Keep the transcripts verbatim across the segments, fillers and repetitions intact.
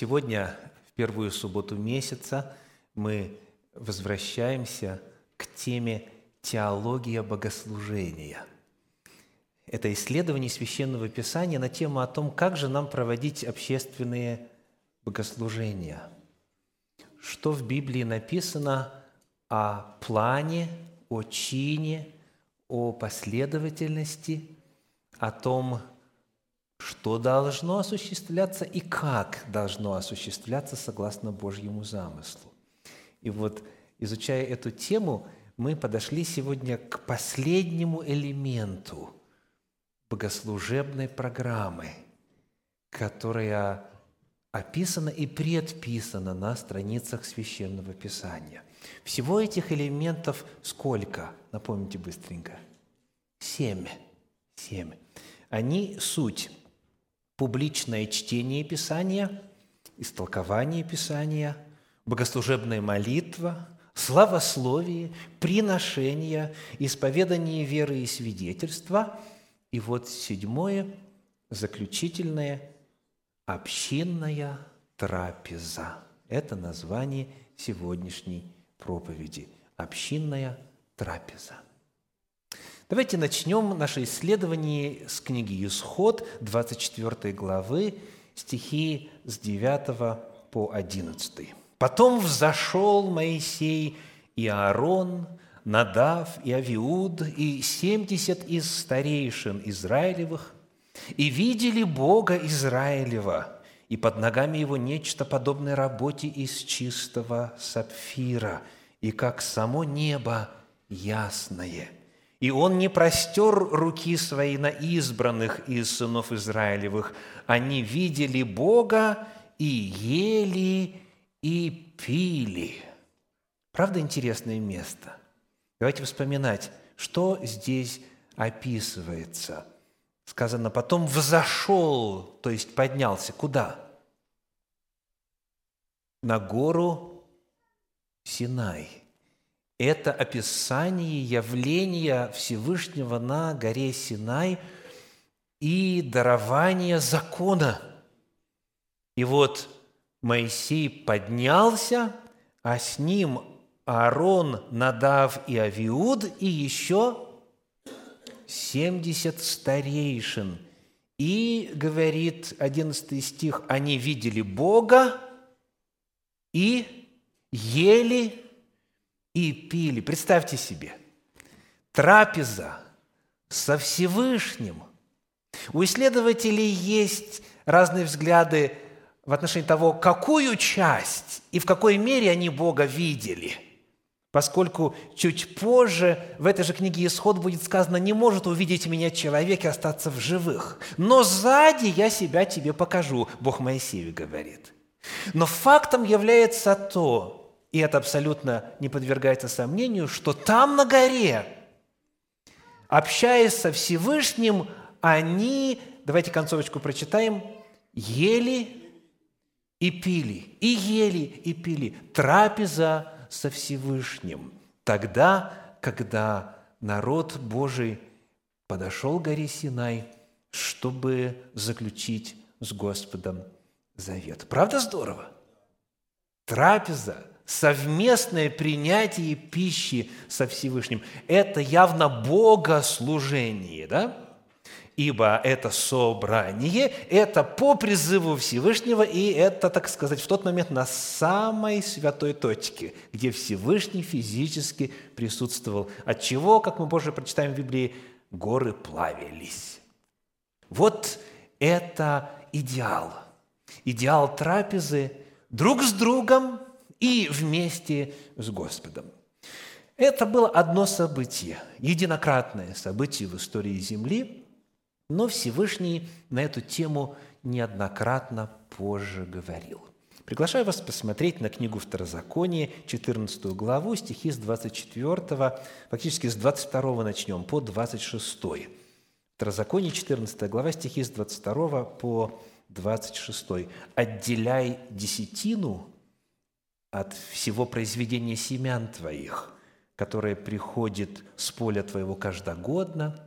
Сегодня, в первую субботу месяца, мы возвращаемся к теме «Теология богослужения». Это исследование Священного Писания на тему о том, как же нам проводить общественные богослужения. Что в Библии написано о плане, о чине, о последовательности, о том, что должно осуществляться и как должно осуществляться согласно Божьему замыслу. И вот, изучая эту тему, мы подошли сегодня к последнему элементу богослужебной программы, которая описана и предписана на страницах Священного Писания. Всего этих элементов сколько? Напомните быстренько. Семь. Семь. Они суть: публичное чтение Писания, истолкование Писания, богослужебная молитва, славословие, приношение, исповедание веры и свидетельства. И вот седьмое, заключительное, общинная трапеза. Это название сегодняшней проповеди. Общинная трапеза. Давайте начнем наше исследование с книги «Исход», двадцать четвёртой главы, стихи с девятого по одиннадцатый. «Потом взошел Моисей и Аарон, Надав и Авиуд, и семьдесят из старейшин Израилевых, и видели Бога Израилева, и под ногами его нечто подобное работе из чистого сапфира, и как само небо ясное». И он не простер руки свои на избранных из сынов Израилевых. Они видели Бога и ели, и пили. Правда, интересное место? Давайте вспоминать, что здесь описывается. Сказано, потом взошел, то есть поднялся. Куда? На гору Синай. Это описание явления Всевышнего на горе Синай и дарование закона. И вот Моисей поднялся, а с ним Аарон, Надав и Авиуд, и еще семьдесят старейшин. И, говорит одиннадцатый стих, они видели Бога и ели и пили. Представьте себе, трапеза со Всевышним. У исследователей есть разные взгляды в отношении того, какую часть и в какой мере они Бога видели, поскольку чуть позже в этой же книге «Исход» будет сказано: «Не может увидеть меня человек и остаться в живых, но сзади я себя тебе покажу», Бог Моисею говорит. Но фактом является то, и это абсолютно не подвергается сомнению, что там на горе, общаясь со Всевышним, они, давайте концовочку прочитаем, ели и пили, и ели и пили. Трапеза со Всевышним. Тогда, когда народ Божий подошел к горе Синай, чтобы заключить с Господом завет. Правда здорово? Трапеза. Совместное принятие пищи со Всевышним – это явно богослужение, да? Ибо это собрание, это по призыву Всевышнего, и это, так сказать, в тот момент на самой святой точке, где Всевышний физически присутствовал, от чего, как мы позже прочитаем в Библии, горы плавились. Вот это идеал. Идеал трапезы друг с другом, и вместе с Господом. Это было одно событие, единократное событие в истории Земли, но Всевышний на эту тему неоднократно позже говорил. Приглашаю вас посмотреть на книгу «Второзаконие», четырнадцатую главу, стихи с двадцать четвёртого, фактически с двадцать второго начнем, по двадцать шестой. «Второзаконие», четырнадцатая глава, стихи с двадцать второго по двадцать шестой. «Отделяй десятину от всего произведения семян твоих, которое приходит с поля твоего каждогодно,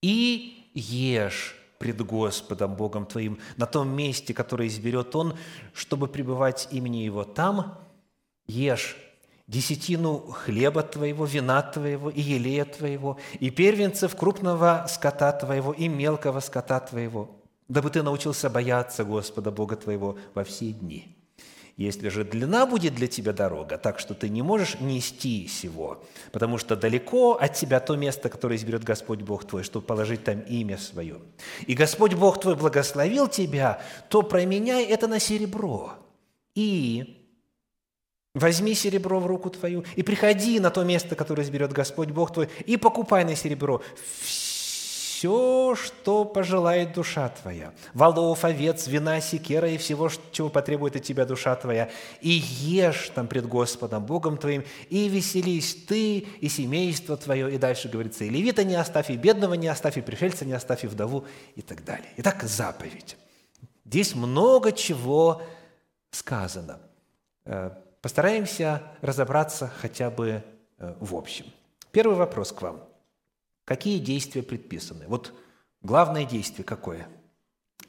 и ешь пред Господом Богом твоим, на том месте, которое изберет Он, чтобы пребывать имени Его. Там ешь десятину хлеба твоего, вина твоего и елея твоего, и первенцев крупного скота твоего и мелкого скота твоего, дабы ты научился бояться Господа Бога твоего во все дни. Если же длина будет для тебя дорога, так что ты не можешь нести сего, потому что далеко от тебя то место, которое изберет Господь Бог твой, чтобы положить там имя свое. И Господь Бог твой благословил тебя, то променяй это на серебро и... возьми серебро в руку твою и приходи на то место, которое изберет Господь Бог твой, и покупай на серебро все, что пожелает душа твоя, волов, овец, вина, секера и всего, чего потребует от тебя душа твоя, и ешь там пред Господом Богом твоим, и веселись ты и семейство твое». И дальше говорится: «И левита не оставь, и бедного не оставь, и пришельца не оставь, и вдову», и так далее. Итак, заповедь. Здесь много чего сказано. Постараемся разобраться хотя бы в общем. Первый вопрос к вам. Какие действия предписаны? Вот главное действие какое?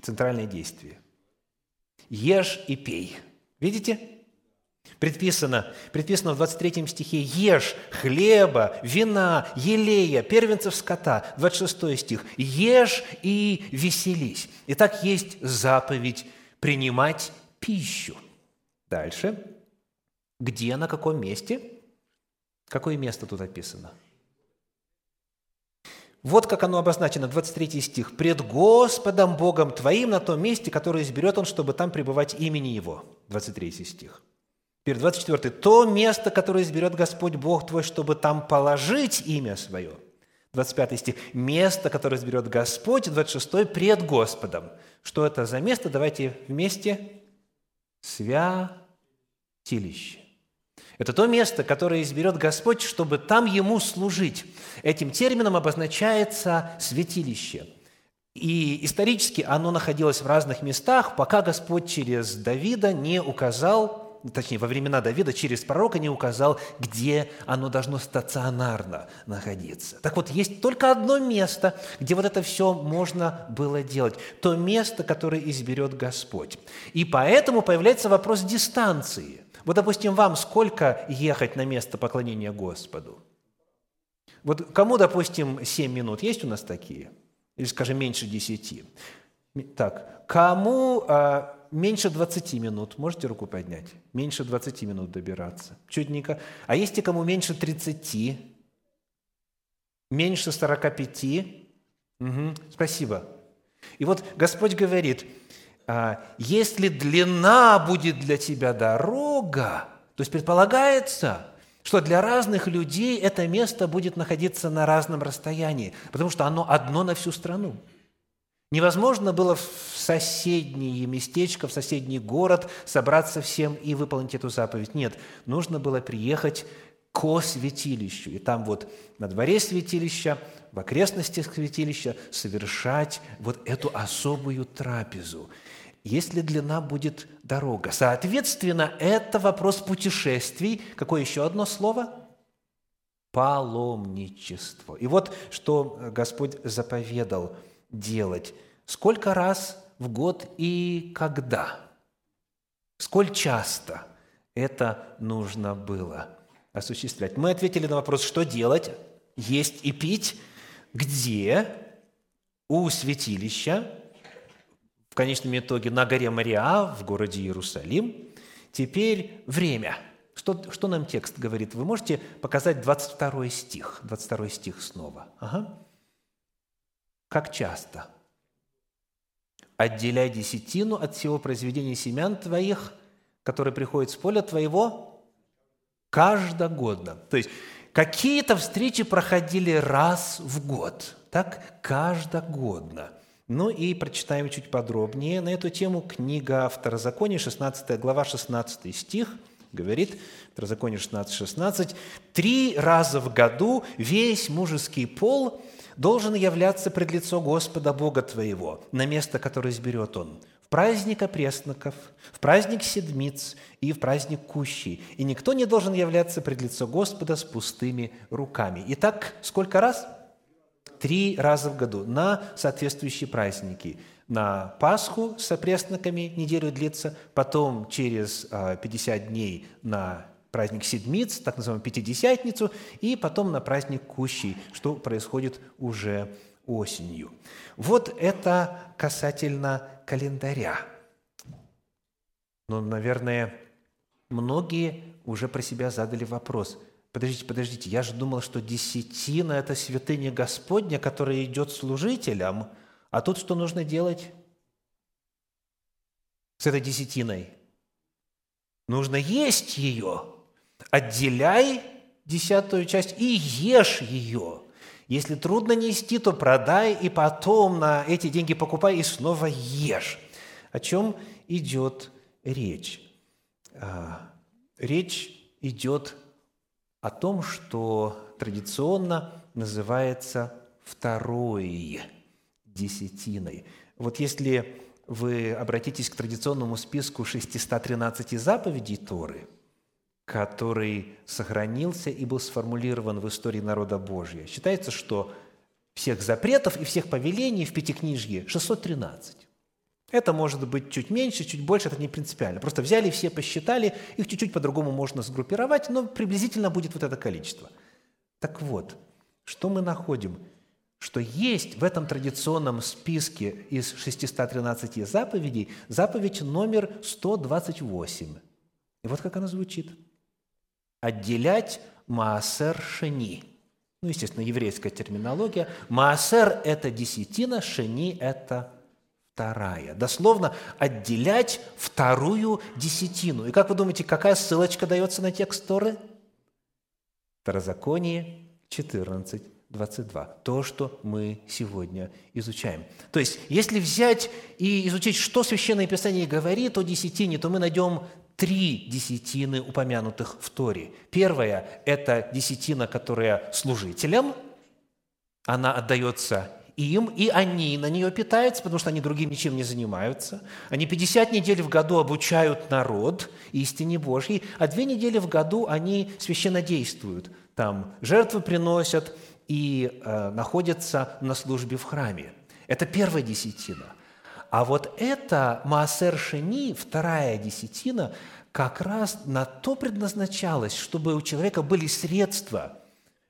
Центральное действие. Ешь и пей. Видите? Предписано, предписано в двадцать третьем стихе: ешь хлеба, вина, елея, первенцев скота. двадцать шестой стих: ешь и веселись. Итак, есть заповедь принимать пищу. Дальше. Где, на каком месте? Какое место тут описано? Вот как оно обозначено, двадцать третий стих. «Пред Господом Богом твоим на том месте, которое изберет Он, чтобы там пребывать имени Его». двадцать третий стих. Теперь двадцать четвёртый. «То место, которое изберет Господь Бог твой, чтобы там положить имя свое». двадцать пятый стих. «Место, которое изберет Господь». двадцать шестой. «Пред Господом». Что это за место? Давайте вместе. Святилище. Это то место, которое изберет Господь, чтобы там Ему служить. Этим термином обозначается святилище. И исторически оно находилось в разных местах, пока Господь через Давида не указал, точнее, во времена Давида через пророка не указал, где оно должно стационарно находиться. Так вот, есть только одно место, где вот это все можно было делать. То место, которое изберет Господь. И поэтому появляется вопрос дистанции. Вот, допустим, вам сколько ехать на место поклонения Господу? Вот кому, допустим, семь минут? Есть у нас такие? Или, скажем, меньше десяти? Так, кому а, меньше двадцати минут? Можете руку поднять? Меньше двадцати минут добираться. Чудненько. А есть и кому меньше тридцати? Меньше сорока пяти? Угу. Спасибо. И вот Господь говорит... Если длина будет для тебя дорога, то есть предполагается, что для разных людей это место будет находиться на разном расстоянии, потому что оно одно на всю страну. Невозможно было в соседнее местечко, в соседний город собраться всем и выполнить эту заповедь. Нет, нужно было приехать ко святилищу, и там вот на дворе святилища, в окрестностях святилища совершать вот эту особую трапезу. Если длина будет дорога. Соответственно, это вопрос путешествий. Какое еще одно слово? Паломничество. И вот что Господь заповедал делать. Сколько раз в год и когда? Сколь часто это нужно было осуществлять? Мы ответили на вопрос, что делать, есть и пить, где, у святилища, в конечном итоге на горе Мория, в городе Иерусалим. Теперь время. Что, что нам текст говорит? Вы можете показать двадцать второй стих? двадцать второй стих снова. Ага. Как часто? «Отделяй десятину от всего произведения семян твоих, которые приходят с поля твоего, каждогодно». То есть какие-то встречи проходили раз в год, так каждогодно. Ну и прочитаем чуть подробнее на эту тему. Книга Второзакония, шестнадцатая глава, шестнадцатый стих, говорит, Второзаконие шестнадцать шестнадцать, «Три раза в году весь мужеский пол должен являться пред лицо Господа Бога твоего, на место, которое изберет Он, в праздник опресноков, в праздник Седмиц и в праздник Кущей. И никто не должен являться пред лицо Господа с пустыми руками». Итак, сколько раз? три раза в году на соответствующие праздники. На Пасху с опресноками неделю длится, потом через пятьдесят дней на праздник Седмиц, так называемую Пятидесятницу, и потом на праздник Кущей, что происходит уже осенью. Вот это касательно календаря. Но, наверное, многие уже про себя задали вопрос. Подождите, подождите, я же думал, что десятина – это святыня Господня, которая идет служителям, а тут что нужно делать с этой десятиной? Нужно есть ее. Отделяй десятую часть и ешь ее. Если трудно нести, то продай, и потом на эти деньги покупай и снова ешь. О чем идет речь? Речь идет о том, что традиционно называется второй десятиной. Вот если вы обратитесь к традиционному списку шестьсот тринадцать заповедей Торы, который сохранился и был сформулирован в истории народа Божия. Считается, что всех запретов и всех повелений в Пятикнижье шестьсот тринадцать. Это может быть чуть меньше, чуть больше, это не принципиально. Просто взяли, все посчитали, их чуть-чуть по-другому можно сгруппировать, но приблизительно будет вот это количество. Так вот, что мы находим? Что есть в этом традиционном списке из шестисот тринадцати заповедей заповедь номер сто двадцать восемь. И вот как она звучит. Отделять маасер шени. Ну, естественно, еврейская терминология. Маасер – это десятина, шени – это вторая. Дословно, отделять вторую десятину. И как вы думаете, какая ссылочка дается на текст Торы? Второзаконие четырнадцать двадцать два. То, что мы сегодня изучаем. То есть, если взять и изучить, что Священное Писание говорит о десятине, то мы найдем три десятины, упомянутых в Торе. Первая – это десятина, которая служителям, она отдается им, и они на нее питаются, потому что они другим ничем не занимаются. Они пятьдесят недель в году обучают народ истине Божьей, а две недели в году они священнодействуют. Там жертвы приносят и э, находятся на службе в храме. Это первая десятина. А вот эта маасер шени, вторая десятина, как раз на то предназначалась, чтобы у человека были средства.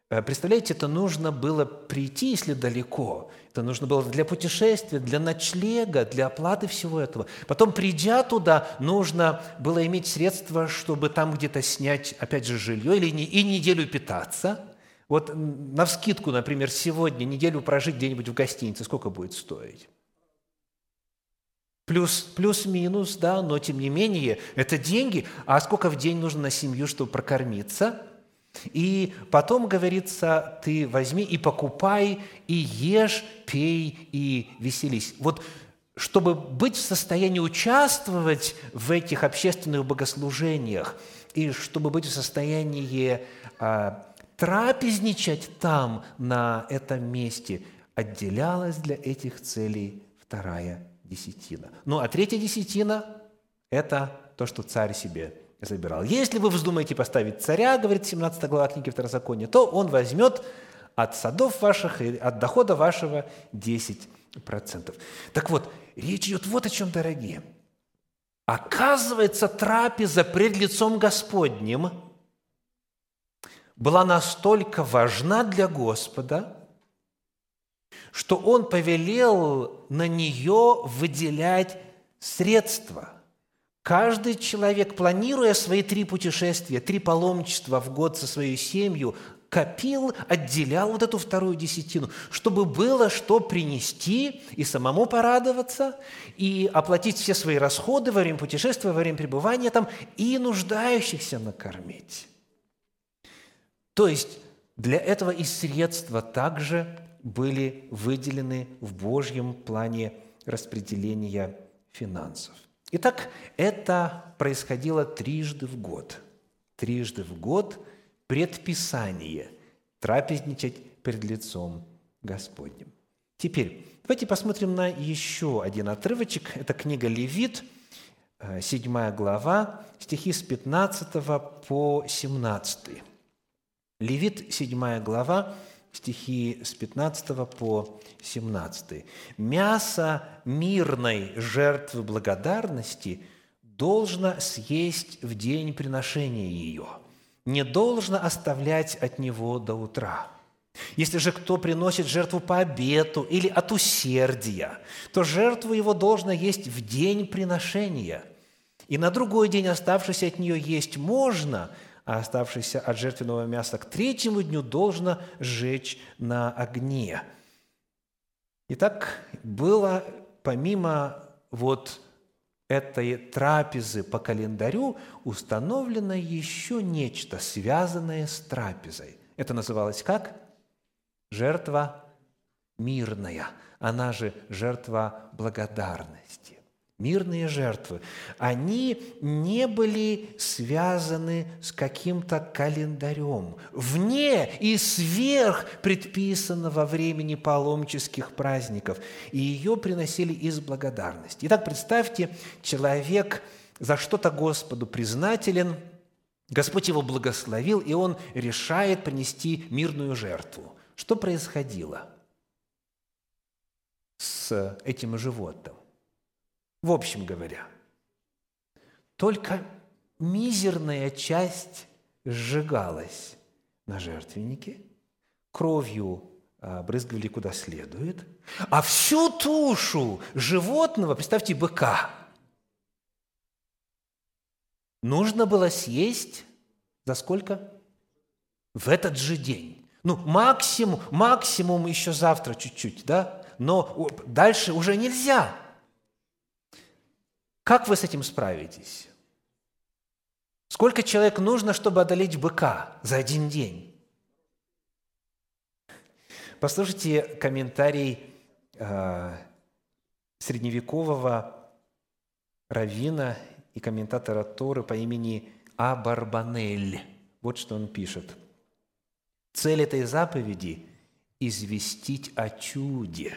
Представляете, это нужно было прийти, если далеко. Это нужно было для путешествия, для ночлега, для оплаты всего этого. Потом, придя туда, нужно было иметь средства, чтобы там где-то снять, опять же, жилье или и неделю питаться. Вот навскидку, например, сегодня неделю прожить где-нибудь в гостинице, сколько будет стоить? Плюс, плюс-минус, да, но тем не менее, это деньги. А сколько в день нужно на семью, чтобы прокормиться? И потом говорится, ты возьми и покупай, и ешь, пей и веселись. Вот чтобы быть в состоянии участвовать в этих общественных богослужениях, и чтобы быть в состоянии а, трапезничать там, на этом месте, отделялась для этих целей вторая десятина. Ну, а третья десятина – это то, что царь себе забирал. Если вы вздумаете поставить царя, говорит семнадцатая глава книги Второзакония, то он возьмет от садов ваших и от дохода вашего десять процентов. Так вот, речь идет вот о чем, дорогие. Оказывается, трапеза пред лицом Господним была настолько важна для Господа, что Он повелел на нее выделять средства. Каждый человек, планируя свои три путешествия, три паломничества в год со своей семьей, копил, отделял вот эту вторую десятину, чтобы было что принести и самому порадоваться, и оплатить все свои расходы во время путешествия, во время пребывания там, и нуждающихся накормить. То есть для этого и средства также были выделены в Божьем плане распределения финансов. Итак, это происходило трижды в год. Трижды в год предписание трапезничать перед лицом Господним. Теперь давайте посмотрим на еще один отрывочек. Это книга Левит, седьмая глава, стихи с пятнадцатого по семнадцатый. Левит, седьмая глава, стихи с пятнадцатого по семнадцатый. «Мясо мирной жертвы благодарности должно съесть в день приношения ее, не должно оставлять от него до утра. Если же кто приносит жертву по обету или от усердия, то жертву его должно есть в день приношения, и на другой день оставшийся от нее есть можно, а оставшийся от жертвенного мяса к третьему дню должно сжечь на огне». Итак, было помимо вот этой трапезы по календарю установлено еще нечто, связанное с трапезой. Это называлось как? Жертва мирная, она же жертва благодарности. Мирные жертвы, они не были связаны с каким-то календарем, вне и сверх предписанного времени паломнических праздников, и ее приносили из благодарности. Итак, представьте, человек за что-то Господу признателен, Господь его благословил, и он решает принести мирную жертву. Что происходило с этим животным? В общем говоря, только мизерная часть сжигалась на жертвеннике, кровью брызгали куда следует, а всю тушу животного, представьте, быка, нужно было съесть за сколько? В этот же день. Ну, максимум, максимум еще завтра чуть-чуть, да? Но дальше уже нельзя. Как вы с этим справитесь? Сколько человек нужно, чтобы одолеть быка за один день? Послушайте комментарий э, средневекового раввина и комментатора Торы по имени Абарбанель. Вот что он пишет. «Цель этой заповеди – известить о чуде.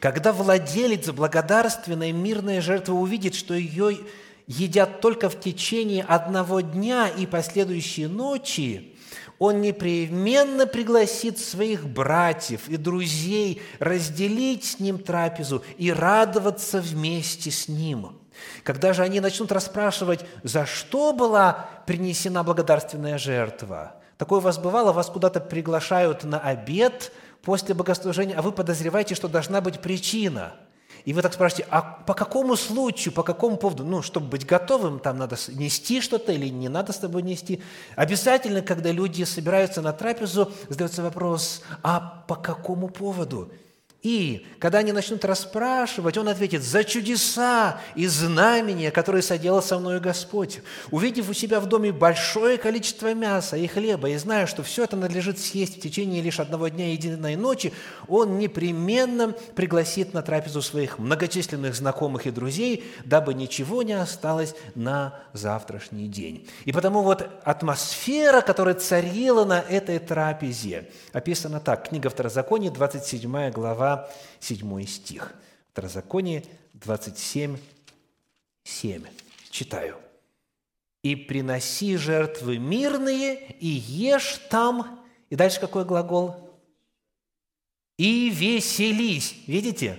Когда владелец благодарственной мирной жертвы увидит, что ее едят только в течение одного дня и последующей ночи, он непременно пригласит своих братьев и друзей разделить с ним трапезу и радоваться вместе с ним. Когда же они начнут расспрашивать, за что была принесена благодарственная жертва? Такое у вас бывало, вас куда-то приглашают на обед после богослужения, а вы подозреваете, что должна быть причина. И вы так спрашиваете, а по какому случаю, по какому поводу? Ну, чтобы быть готовым, там надо нести что-то или не надо с тобой нести. Обязательно, когда люди собираются на трапезу, задается вопрос, а по какому поводу? И когда они начнут расспрашивать, он ответит: «За чудеса и знамения, которые соделал со мною Господь, увидев у себя в доме большое количество мяса и хлеба, и зная, что все это надлежит съесть в течение лишь одного дня и единой ночи, он непременно пригласит на трапезу своих многочисленных знакомых и друзей, дабы ничего не осталось на завтрашний день». И потому вот атмосфера, которая царила на этой трапезе, описана так. Книга Второзакония, двадцать седьмая глава, седьмой стих. Второзаконие двадцать семь, семь. Читаю. «И приноси жертвы мирные, и ешь там». И дальше какой глагол? «И веселись». Видите?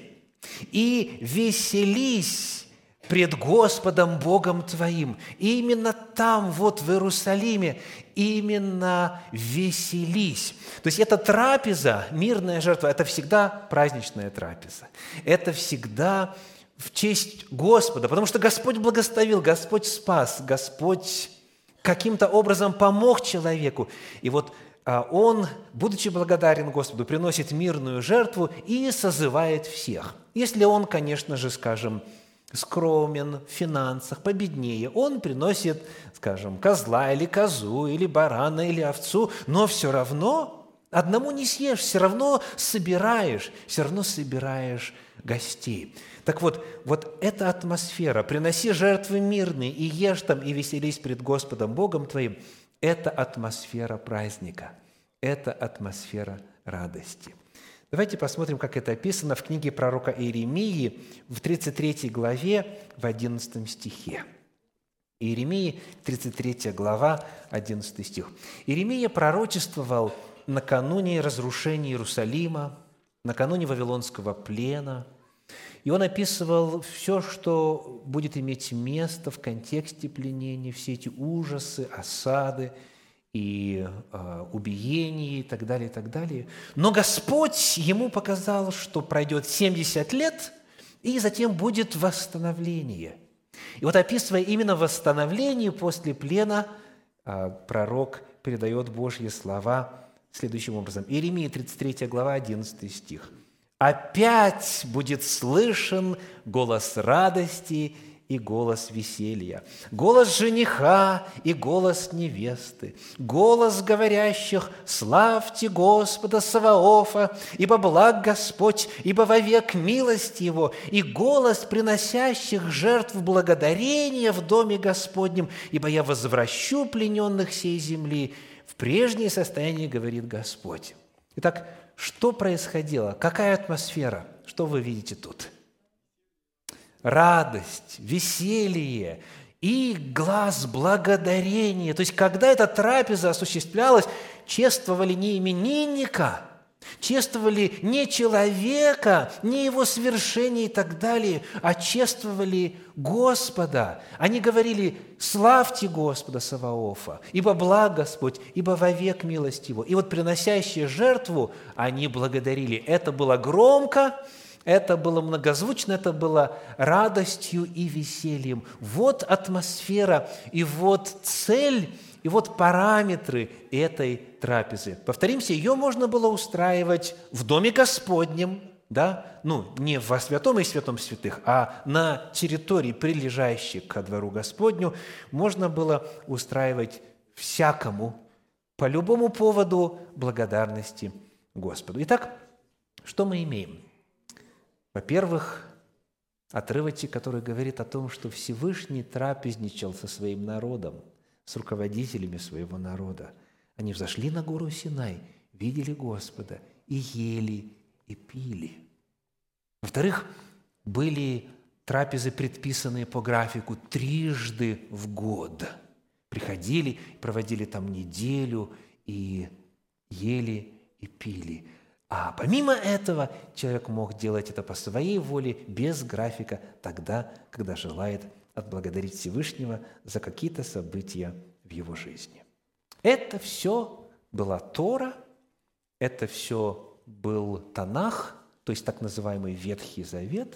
«И веселись пред Господом Богом твоим». И именно там, вот в Иерусалиме, именно веселись. То есть эта трапеза, мирная жертва, это всегда праздничная трапеза. Это всегда в честь Господа, потому что Господь благословил, Господь спас, Господь каким-то образом помог человеку. И вот он, будучи благодарен Господу, приносит мирную жертву и созывает всех. Если он, конечно же, скажем, скромен в финансах, победнее, он приносит, скажем, козла или козу, или барана, или овцу, но все равно одному не съешь, все равно собираешь, все равно собираешь гостей. Так вот, вот эта атмосфера «приноси жертвы мирные, и ешь там, и веселись пред Господом Богом твоим» – это атмосфера праздника, это атмосфера радости. Давайте посмотрим, как это описано в книге пророка Иеремии в тридцать третьей главе, в одиннадцатом стихе. Иеремии, тридцать третья глава, одиннадцатый стих. «Иеремия пророчествовал накануне разрушения Иерусалима, накануне Вавилонского плена. И он описывал все, что будет иметь место в контексте пленения, все эти ужасы, осады и э, убиения и так далее, и так далее. Но Господь ему показал, что пройдет семьдесят лет, и затем будет восстановление. И вот, описывая именно восстановление после плена, э, пророк передает Божьи слова следующим образом. Иеремия, тридцать третья глава, одиннадцатый стих. «Опять будет слышен голос радости и голос веселья, голос жениха и голос невесты, голос говорящих: славьте Господа Саваофа, ибо благ Господь, ибо вовек милость Его, и голос приносящих жертв благодарения в доме Господнем, ибо я возвращу плененных сей земли в прежнее состояние, говорит Господь». Итак, что происходило? Какая атмосфера? Что вы видите тут? Радость, веселье и глаз благодарения. То есть, когда эта трапеза осуществлялась, чествовали не именинника, чествовали не человека, не его свершения и так далее, а чествовали Господа. Они говорили: «Славьте Господа Саваофа, ибо благ Господь, ибо вовек милость Его». И вот приносящие жертву, они благодарили. Это было громко, это было многозвучно, это было радостью и весельем. Вот атмосфера, и вот цель, и вот параметры этой трапезы. Повторимся, ее можно было устраивать в доме Господнем, да? Ну, не во святом и святом святых, а на территории, прилежащей ко двору Господню, можно было устраивать всякому, по любому поводу благодарности Господу. Итак, что мы имеем? Во-первых, отрывочек, который говорит о том, что Всевышний трапезничал со своим народом, с руководителями своего народа. Они взошли на гору Синай, видели Господа, и ели, и пили. Во-вторых, были трапезы, предписанные по графику, трижды в год. Приходили, проводили там неделю, и ели, и пили. А помимо этого, человек мог делать это по своей воле, без графика, тогда, когда желает отблагодарить Всевышнего за какие-то события в его жизни. Это все была Тора, это все был Танах, то есть так называемый Ветхий Завет.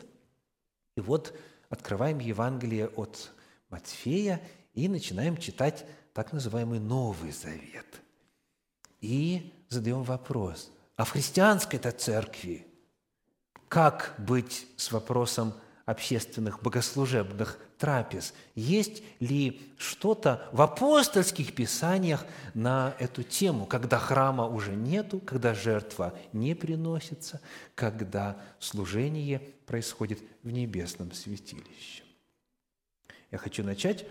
И вот открываем Евангелие от Матфея и начинаем читать так называемый Новый Завет. И задаем вопрос: а в христианской-то церкви как быть с вопросом общественных богослужебных трапез? Есть ли что-то в апостольских писаниях на эту тему, когда храма уже нету, когда жертва не приносится, когда служение происходит в небесном святилище? Я хочу начать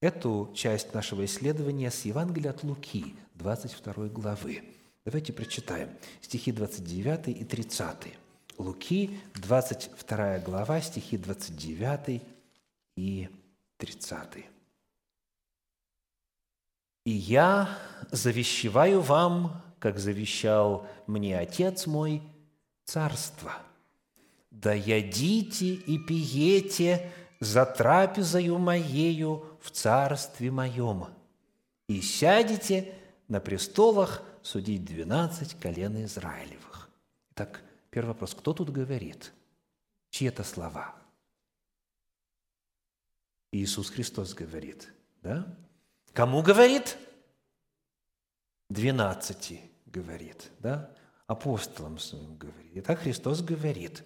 эту часть нашего исследования с Евангелия от Луки, двадцать второй главы. Давайте прочитаем стихи двадцать девятый и тридцатый. Луки, двадцать вторая глава, стихи двадцать девятый и тридцатый. «И я завещеваю вам, как завещал мне Отец мой, царство. Да ядите и пиете за трапезою моею в царстве моем, и сядете на престолах судить двенадцать колен Израилевых». Так, первый вопрос. Кто тут говорит? Чьи это слова? Иисус Христос говорит, да? Кому говорит? Двенадцати говорит, да? Апостолам своим говорит. Итак, Христос говорит: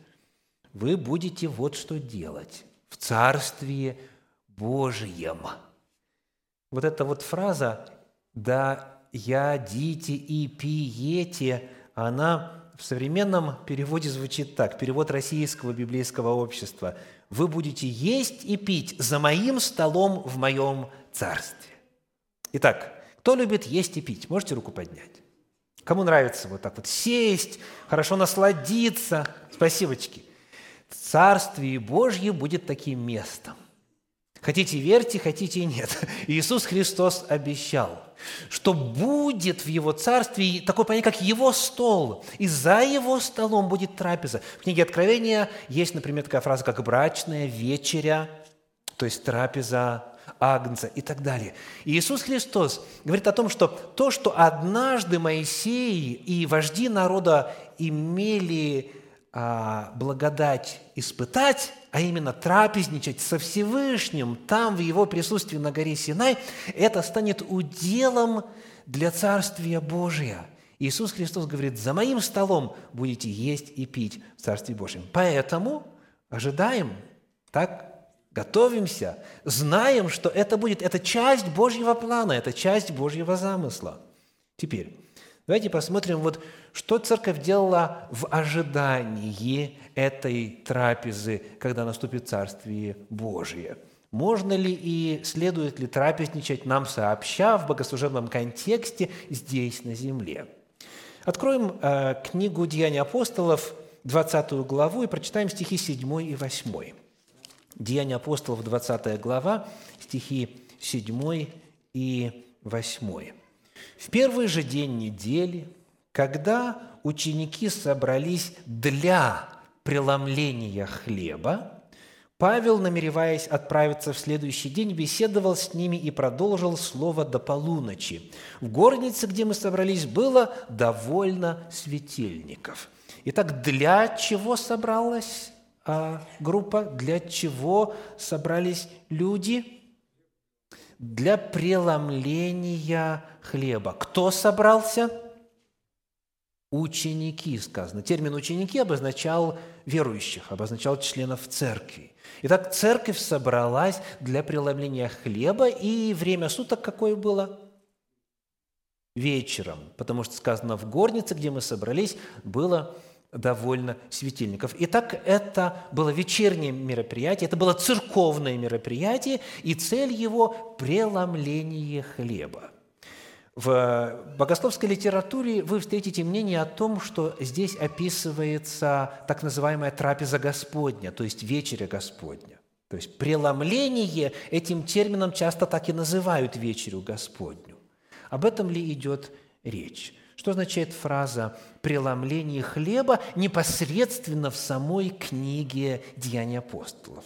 вы будете вот что делать в Царстве Божьем. Вот эта вот фраза «да ядите и пиете», она в современном переводе звучит так, перевод Российского библейского общества: «Вы будете есть и пить за моим столом в моем царстве». Итак, кто любит есть и пить? Можете руку поднять? Кому нравится вот так вот сесть, хорошо насладиться? Спасибочки. В Царстве Божьем будет таким местом, Хотите верьте, хотите нет. Иисус Христос обещал, что будет в Его Царстве такое понятие, как Его стол, и за Его столом будет трапеза. В книге Откровения есть, например, такая фраза, как «брачная вечеря», то есть трапеза Агнца и так далее. И Иисус Христос говорит о том, что то, что однажды Моисей и вожди народа имели а, благодать испытать, а именно трапезничать со Всевышним там, в Его присутствии на горе Синай, это станет уделом для Царствия Божия. Иисус Христос говорит, за Моим столом будете есть и пить в Царстве Божьем. Поэтому ожидаем, так готовимся, знаем, что это будет. Это часть Божьего плана, это часть Божьего замысла. Теперь давайте посмотрим, вот, что церковь делала в ожидании этой трапезы, когда наступит Царствие Божие. Можно ли и следует ли трапезничать нам сообща в богослужебном контексте здесь, на земле? Откроем э, книгу «Деяния апостолов», двадцатую главу, и прочитаем стихи седьмой и восьмой. Деяния апостолов, двадцатая глава, стихи седьмой и восьмой. «В первый же день недели, когда ученики собрались для преломления хлеба, Павел, намереваясь отправиться в следующий день, беседовал с ними и продолжил слово до полуночи. В горнице, где мы собрались, было довольно светильников». Итак, для чего собралась А группа, для чего собрались люди? Для преломления хлеба. Кто собрался? Ученики, сказано. Термин «ученики» обозначал верующих, обозначал членов церкви. Итак, церковь собралась для преломления хлеба, и время суток какое было? Вечером, потому что сказано «в горнице, где мы собрались, было довольно светильников». Итак, это было вечернее мероприятие, это было церковное мероприятие, и цель его – преломление хлеба. В богословской литературе вы встретите мнение о том, что здесь описывается так называемая трапеза Господня, то есть вечеря Господня. То есть преломление этим термином часто так и называют вечерю Господню. Об этом ли идет речь? Что означает фраза «преломление хлеба» непосредственно в самой книге «Деяний апостолов»?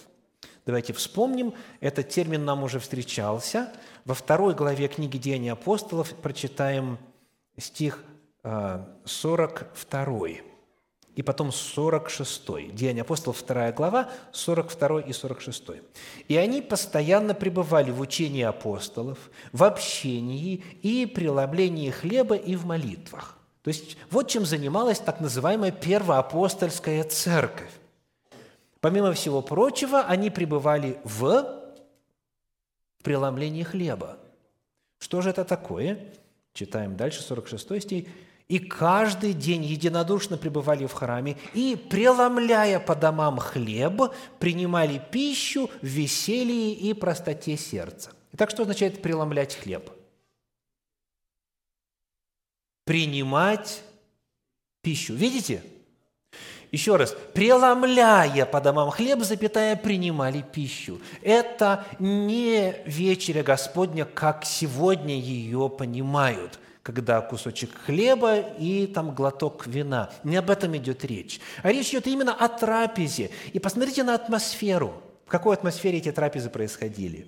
Давайте вспомним, этот термин нам уже встречался. Во второй главе книги «Деяний апостолов» прочитаем стих сорок второй и потом сорок шестой. «Деяния апостолов», вторая глава, сорок второй и сорок шестой. «И они постоянно пребывали в учении апостолов, в общении и преломлении хлеба и в молитвах». То есть вот чем занималась так называемая первоапостольская церковь. Помимо всего прочего, они пребывали в преломлении хлеба. Что же это такое? Читаем дальше, сорок шестой стих. «И каждый день единодушно пребывали в храме, и, преломляя по домам хлеб, принимали пищу в веселье и простоте сердца». Итак, что означает преломлять хлеб? Принимать пищу. Видите? Еще раз. «Преломляя по домам хлеб, запятая, принимали пищу». Это не вечеря Господня, как сегодня ее понимают, когда кусочек хлеба и там глоток вина. Не об этом идет речь. А речь идет именно о трапезе. И посмотрите на атмосферу. В какой атмосфере эти трапезы происходили?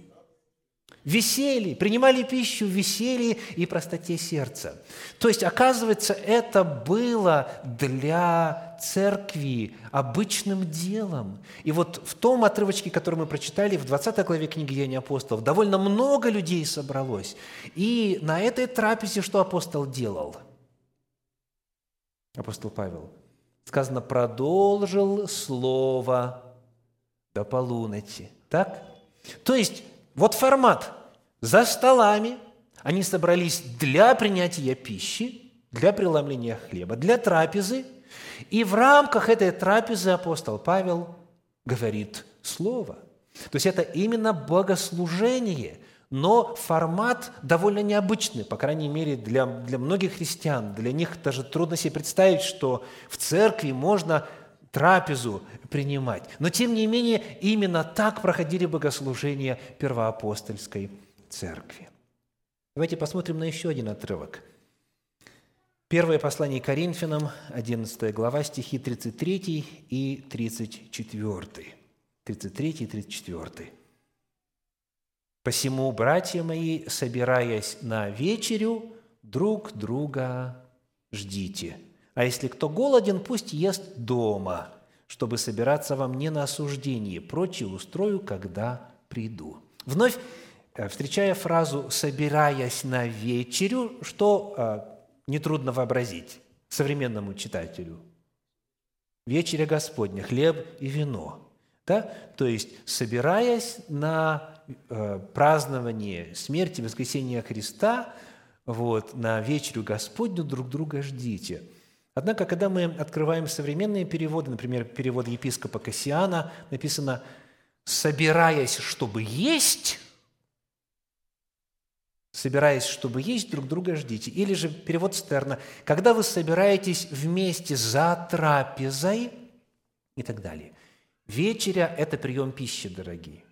Веселье. Принимали пищу в веселье и простоте сердца. То есть, оказывается, это было для церкви обычным делом. И вот в том отрывочке, который мы прочитали, в двадцатой главе книги «Деяния апостолов», довольно много людей собралось. И на этой трапезе что апостол делал? Апостол Павел. Сказано, продолжил слово до полуночи. Так? То есть, вот формат. За столами они собрались для принятия пищи, для преломления хлеба, для трапезы. И в рамках этой трапезы апостол Павел говорит слово. То есть это именно богослужение, но формат довольно необычный, по крайней мере, для, для многих христиан. Для них даже трудно себе представить, что в церкви можно трапезу принимать. Но, тем не менее, именно так проходили богослужения первоапостольской церкви. Давайте посмотрим на еще один отрывок. Первое послание к Коринфянам, одиннадцатая глава, стихи тридцать третий и тридцать четвёртый. тридцать третий и тридцать четвёртый. «Посему, братья мои, собираясь на вечерю, друг друга ждите. А если кто голоден, пусть ест дома, чтобы собираться вам не на осуждение, прочее устрою, когда приду». Вновь, встречая фразу «собираясь на вечерю», что нетрудно вообразить современному читателю. Вечеря Господня, хлеб и вино. Да? То есть, собираясь на э, празднование смерти, воскресения Христа, вот, на вечерю Господню друг друга ждите. Однако, когда мы открываем современные переводы, например, перевод епископа Кассиана, написано «собираясь, чтобы есть», «собираясь, чтобы есть, друг друга ждите». Или же перевод Стерна «когда вы собираетесь вместе за трапезой» и так далее. Вечеря – это прием пищи, дорогие.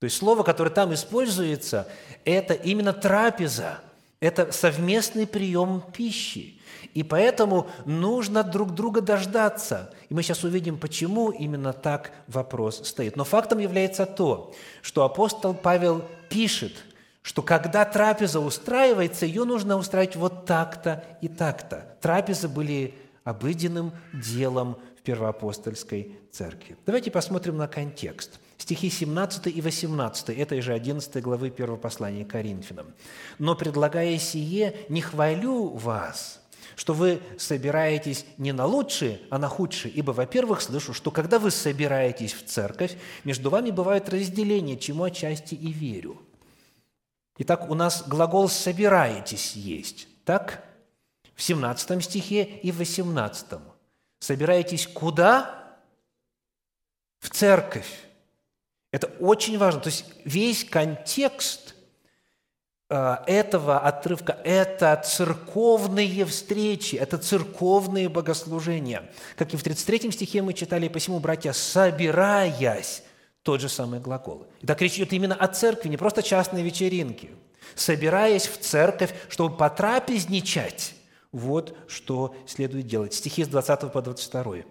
То есть слово, которое там используется, это именно трапеза, это совместный прием пищи. И поэтому нужно друг друга дождаться. И мы сейчас увидим, почему именно так вопрос стоит. Но фактом является то, что апостол Павел пишет, что когда трапеза устраивается, ее нужно устраивать вот так-то и так-то. Трапезы были обыденным делом в первоапостольской церкви. Давайте посмотрим на контекст. Стихи семнадцатый и восемнадцатый этой же одиннадцатой главы первого послания к Коринфянам. «Но, предлагая сие, не хвалю вас, что вы собираетесь не на лучшие, а на худшие, ибо, во-первых, слышу, что когда вы собираетесь в церковь, между вами бывают разделения, чему отчасти и верю». Итак, у нас глагол «собираетесь есть», так? В семнадцатом стихе и в восемнадцатом. Собираетесь куда? В церковь. Это очень важно. То есть весь контекст этого отрывка – это церковные встречи, это церковные богослужения. Как и в тридцать третьем стихе мы читали, «Посему, братья, собираясь», тот же самый глагол. Итак, речь идет именно о церкви, не просто частной вечеринке. «Собираясь в церковь, чтобы потрапезничать». Вот что следует делать. Стихи с двадцатого по двадцать второй.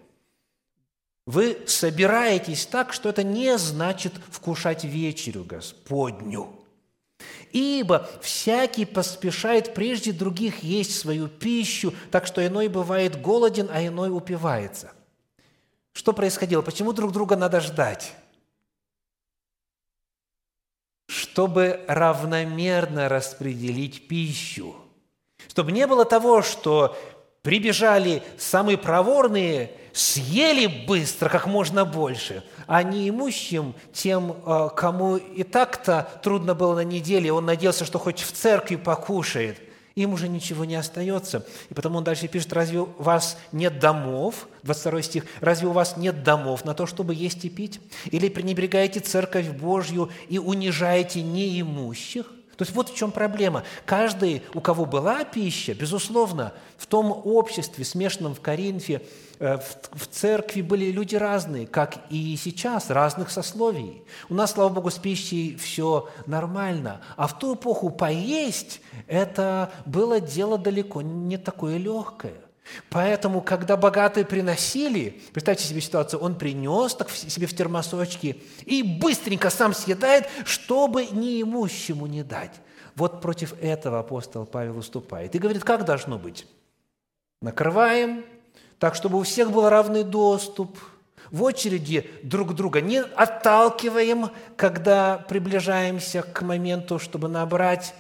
«Вы собираетесь так, что это не значит вкушать вечерю Господню. Ибо всякий поспешает прежде других есть свою пищу, так что иной бывает голоден, а иной упивается». Что происходило? Почему друг друга надо ждать? Чтобы равномерно распределить пищу. Чтобы не было того, что прибежали самые проворные, съели быстро, как можно больше, а неимущим, тем, кому и так-то трудно было на неделе, он надеялся, что хоть в церкви покушает, им уже ничего не остается. И потому он дальше пишет, разве у вас нет домов, двадцать второй стих, разве у вас нет домов на то, чтобы есть и пить? Или пренебрегаете церковь Божью и унижаете неимущих? То есть вот в чем проблема. Каждый, у кого была пища, безусловно, в том обществе, смешанном в Коринфе, в церкви были люди разные, как и сейчас, разных сословий. У нас, слава Богу, с пищей все нормально. А в ту эпоху поесть – это было дело далеко не такое легкое. Поэтому, когда богатые приносили, представьте себе ситуацию, он принес так себе в термосочки и быстренько сам съедает, чтобы неимущему не дать. Вот против этого апостол Павел уступает и говорит, как должно быть? Накрываем так, чтобы у всех был равный доступ, в очереди друг друга не отталкиваем, когда приближаемся к моменту, чтобы набрать,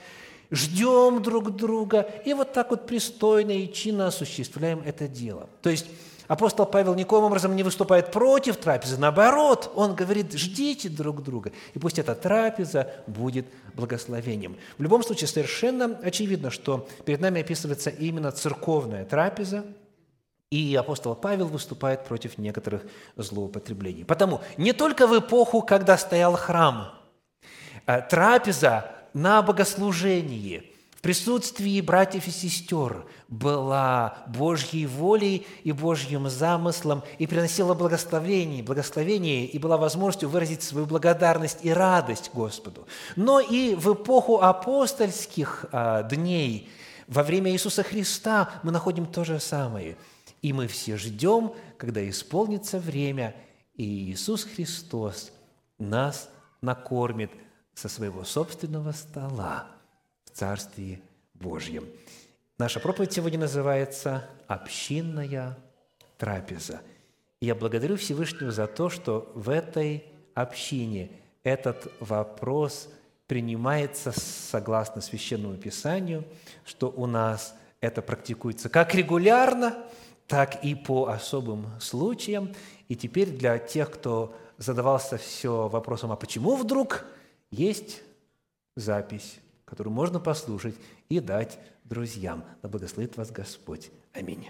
ждем друг друга, и вот так вот пристойно и чинно осуществляем это дело. То есть апостол Павел никоим образом не выступает против трапезы, наоборот, он говорит, ждите друг друга, и пусть эта трапеза будет благословением. В любом случае, совершенно очевидно, что перед нами описывается именно церковная трапеза, и апостол Павел выступает против некоторых злоупотреблений. Потому не только в эпоху, когда стоял храм, трапеза на богослужении В присутствии братьев и сестер была Божьей волей и Божьим замыслом и приносила благословение, благословение и была возможностью выразить свою благодарность и радость Господу. Но и в эпоху апостольских а, дней, во время Иисуса Христа, мы находим то же самое. И мы все ждем, когда исполнится время, и Иисус Христос нас накормит со своего собственного стола в Царстве Божьем. Наша проповедь сегодня называется «Общинная трапеза». И я благодарю Всевышнего за то, что в этой общине этот вопрос принимается согласно Священному Писанию, что у нас это практикуется как регулярно, так и по особым случаям. И теперь для тех, кто задавался все вопросом, а почему вдруг, есть запись, которую можно послушать и дать друзьям. Да благословит вас Господь. Аминь.